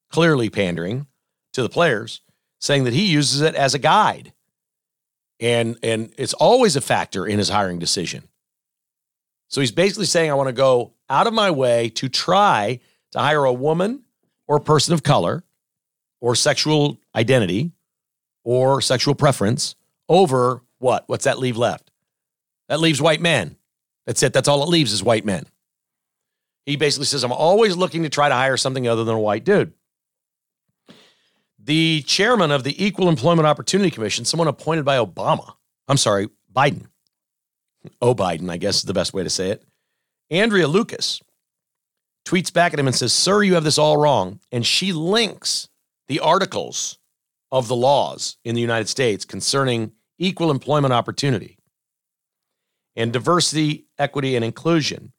clearly pandering to the players, saying that he uses it as a guide. And, and it's always a factor in his hiring decision. So he's basically saying, I want to go out of my way to try to hire a woman or a person of color or sexual identity or sexual preference over what? What's that leave left? That leaves white men. That's it. That's all it leaves is white men. He basically says, I'm always looking to try to hire something other than a white dude. The chairman of the Equal Employment Opportunity Commission, someone appointed by Obama, I'm sorry, Biden. Oh, Biden, I guess is the best way to say it. Andrea Lucas tweets back at him and says, sir, you have this all wrong. And she links the articles of the laws in the United States concerning equal employment opportunity and diversity, equity, and inclusion.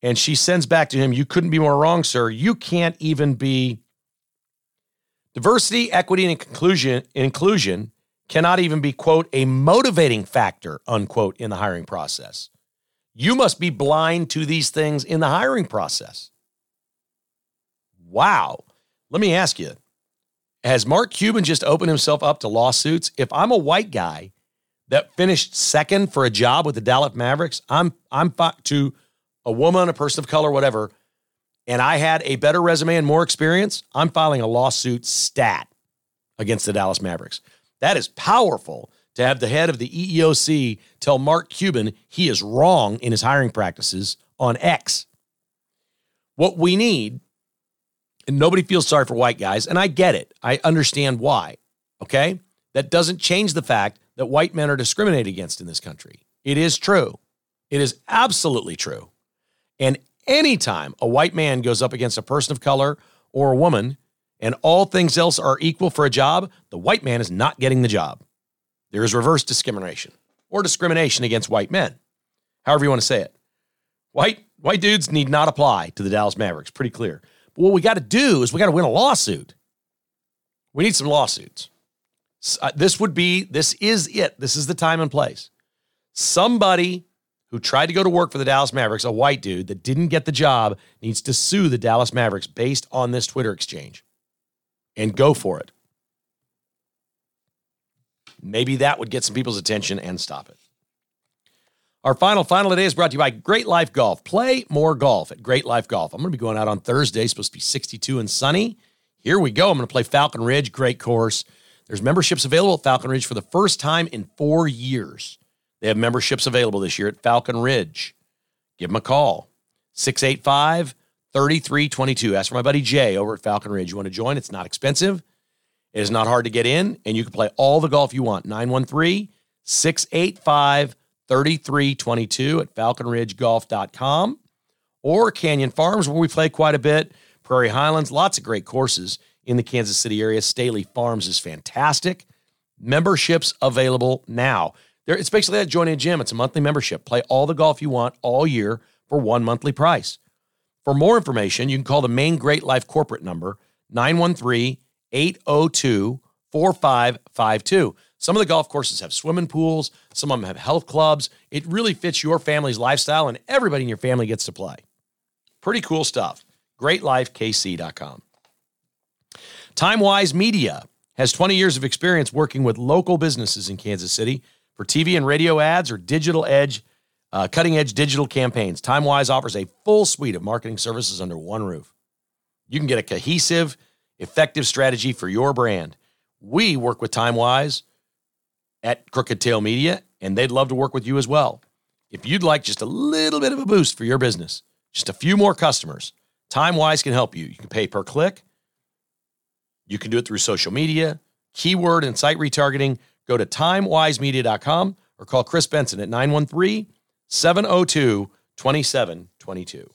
And she sends back to him, you couldn't be more wrong, sir. You can't even be. Diversity, equity, and inclusion, inclusion cannot even be, quote, a motivating factor, unquote, in the hiring process. You must be blind to these things in the hiring process. wow. Let me ask you, has Mark Cuban just opened himself up to lawsuits? If I'm a white guy that finished second for a job with the Dallas Mavericks, I'm I'm to a woman, a person of color, whatever, and I had a better resume and more experience, I'm filing a lawsuit stat against the Dallas Mavericks. That is powerful to have the head of the E E O C tell Mark Cuban he is wrong in his hiring practices on X. What we need, and nobody feels sorry for white guys, and I get it. I understand why, okay? That doesn't change the fact that white men are discriminated against in this country. It is true. It is absolutely true. And anytime a white man goes up against a person of color or a woman, and all things else are equal for a job, the white man is not getting the job. There is reverse discrimination or discrimination against white men, however you want to say it. White white dudes need not apply to the Dallas Mavericks, pretty clear. But what we got to do is we got to win a lawsuit. We need some lawsuits. Uh, this would be, this is it. This is the time and place. Somebody who tried to go to work for the Dallas Mavericks, a white dude that didn't get the job, needs to sue the Dallas Mavericks based on this Twitter exchange and go for it. Maybe that would get some people's attention and stop it. Our final, final today is brought to you by Great Life Golf. Play more golf at Great Life Golf. I'm going to be going out on Thursday. It's supposed to be sixty-two and sunny. Here we go. I'm going to play Falcon Ridge. Great course. There's memberships available at Falcon Ridge for the first time in four years. They have memberships available this year at Falcon Ridge. Give them a call. six eight five, three three two two. Ask for my buddy Jay over at Falcon Ridge. You want to join? It's not expensive. It is not hard to get in, and you can play all the golf you want. nine one three, six eight five, three three two two at falcon ridge golf dot com or Canyon Farms, where we play quite a bit. Prairie Highlands, lots of great courses in the Kansas City area. Staley Farms is fantastic. Memberships available now. There, it's basically like joining a gym. It's a monthly membership. Play all the golf you want all year for one monthly price. For more information, you can call the main Great Life corporate number, nine one three, eight oh two, four five five two. Some of the golf courses have swimming pools. Some of them have health clubs. It really fits your family's lifestyle, and everybody in your family gets to play. Pretty cool stuff. great life k c dot com. TimeWise Media has twenty years of experience working with local businesses in Kansas City for T V and radio ads or digital edge, uh, cutting-edge digital campaigns. TimeWise offers a full suite of marketing services under one roof. You can get a cohesive, effective strategy for your brand. We work with TimeWise at Crooked Tail Media, and they'd love to work with you as well. If you'd like just a little bit of a boost for your business, just a few more customers, TimeWise can help you. You can pay per click. You can do it through social media, keyword and site retargeting. Go to time wise media dot com or call Chris Benson at nine one three, seven oh two, two seven two two.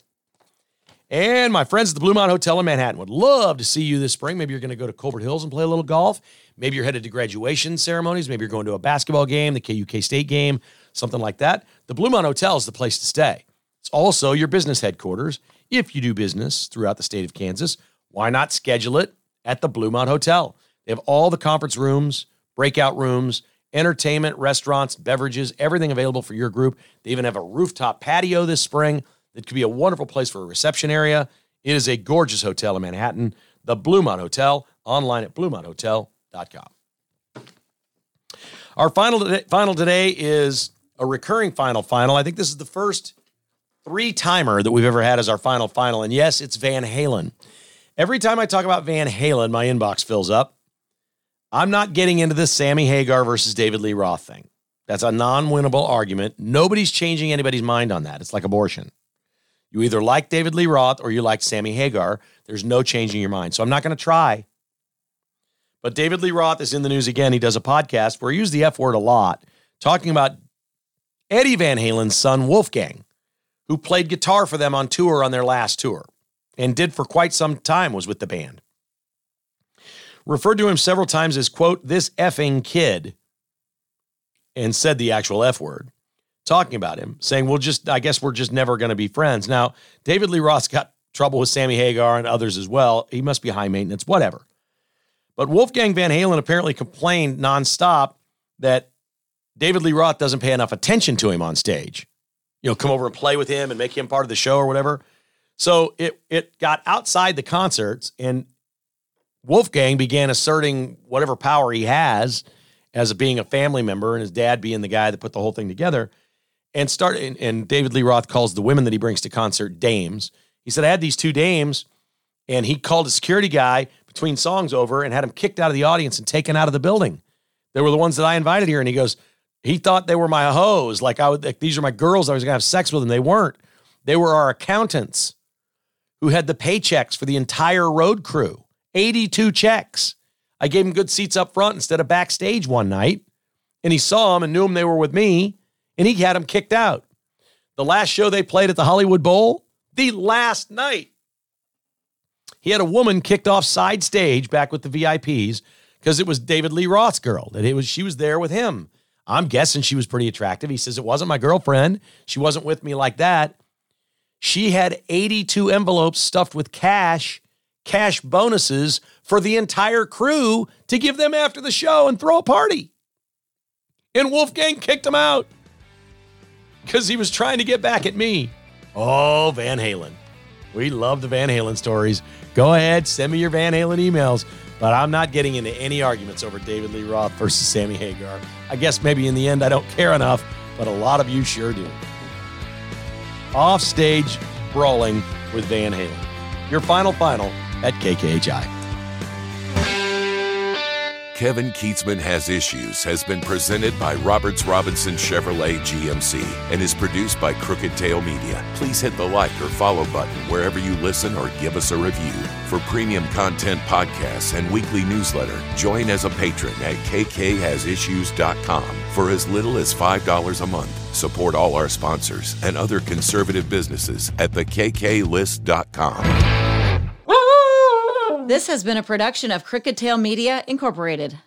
And my friends at the Blue Mountain Hotel in Manhattan would love to see you this spring. Maybe you're going to go to Colbert Hills and play a little golf. Maybe you're headed to graduation ceremonies. Maybe you're going to a basketball game, the K U K State game, something like that. The Blue Mountain Hotel is the place to stay. It's also your business headquarters. If you do business throughout the state of Kansas, why not schedule it at the Blue Mountain Hotel? They have all the conference rooms, breakout rooms, entertainment, restaurants, beverages, everything available for your group. They even have a rooftop patio this spring. It could be a wonderful place for a reception area. It is a gorgeous hotel in Manhattan, the Bluemont Hotel, online at blue mont hotel dot com. Our final today, final today is a recurring final final. I think this is the first three-timer that we've ever had as our final final. And yes, it's Van Halen. Every time I talk about Van Halen, my inbox fills up. I'm not getting into this Sammy Hagar versus David Lee Roth thing. That's a non-winnable argument. Nobody's changing anybody's mind on that. It's like abortion. You either like David Lee Roth or you like Sammy Hagar. There's no changing your mind. So I'm not going to try. But David Lee Roth is in the news again. He does a podcast where he used the F word a lot, talking about Eddie Van Halen's son, Wolfgang, who played guitar for them on tour on their last tour and did for quite some time, was with the band. Referred to him several times as, quote, this effing kid, and said the actual F word. Talking about him, saying, well, just, I guess we're just never going to be friends. Now, David Lee Roth's got trouble with Sammy Hagar and others as well. He must be high maintenance, whatever. But Wolfgang Van Halen apparently complained nonstop that David Lee Roth doesn't pay enough attention to him on stage. You know, come over and play with him and make him part of the show or whatever. So it it got outside the concerts, and Wolfgang began asserting whatever power he has as being a family member, and his dad being the guy that put the whole thing together. And started, and, and David Lee Roth calls the women that he brings to concert dames. He said, I had these two dames, and he called a security guy between songs over and had him kicked out of the audience and taken out of the building. They were the ones that I invited here. And he goes, he thought they were my hoes. Like, I would, like these are my girls. I was going to have sex with them. They weren't. They were our accountants who had the paychecks for the entire road crew. eighty-two checks. I gave him good seats up front instead of backstage one night. And he saw them and knew them they were with me. And he had them kicked out. The last show they played at the Hollywood Bowl, the last night, he had a woman kicked off side stage back with the V I Ps because it was David Lee Roth's girl. That it was, she was there with him. I'm guessing she was pretty attractive. He says, it wasn't my girlfriend. She wasn't with me like that. She had eighty-two envelopes stuffed with cash, cash bonuses for the entire crew to give them after the show and throw a party. And Wolfgang kicked him out because he was trying to get back at me. Oh, Van Halen. We love the Van Halen stories. Go ahead, send me your Van Halen emails, but I'm not getting into any arguments over David Lee Roth versus Sammy Hagar. I guess maybe in the end I don't care enough, but a lot of you sure do. Offstage brawling with Van Halen. Your final final at K K H I. Kevin Kietzman Has Issues has been presented by Roberts Robinson Chevrolet G M C and is produced by Crooked Tail Media. Please hit the like or follow button wherever you listen or give us a review. For premium content podcasts and weekly newsletter, join as a patron at k k has issues dot com for as little as five dollars a month. Support all our sponsors and other conservative businesses at the k k list dot com. This has been a production of Crooked Tail Media, Incorporated.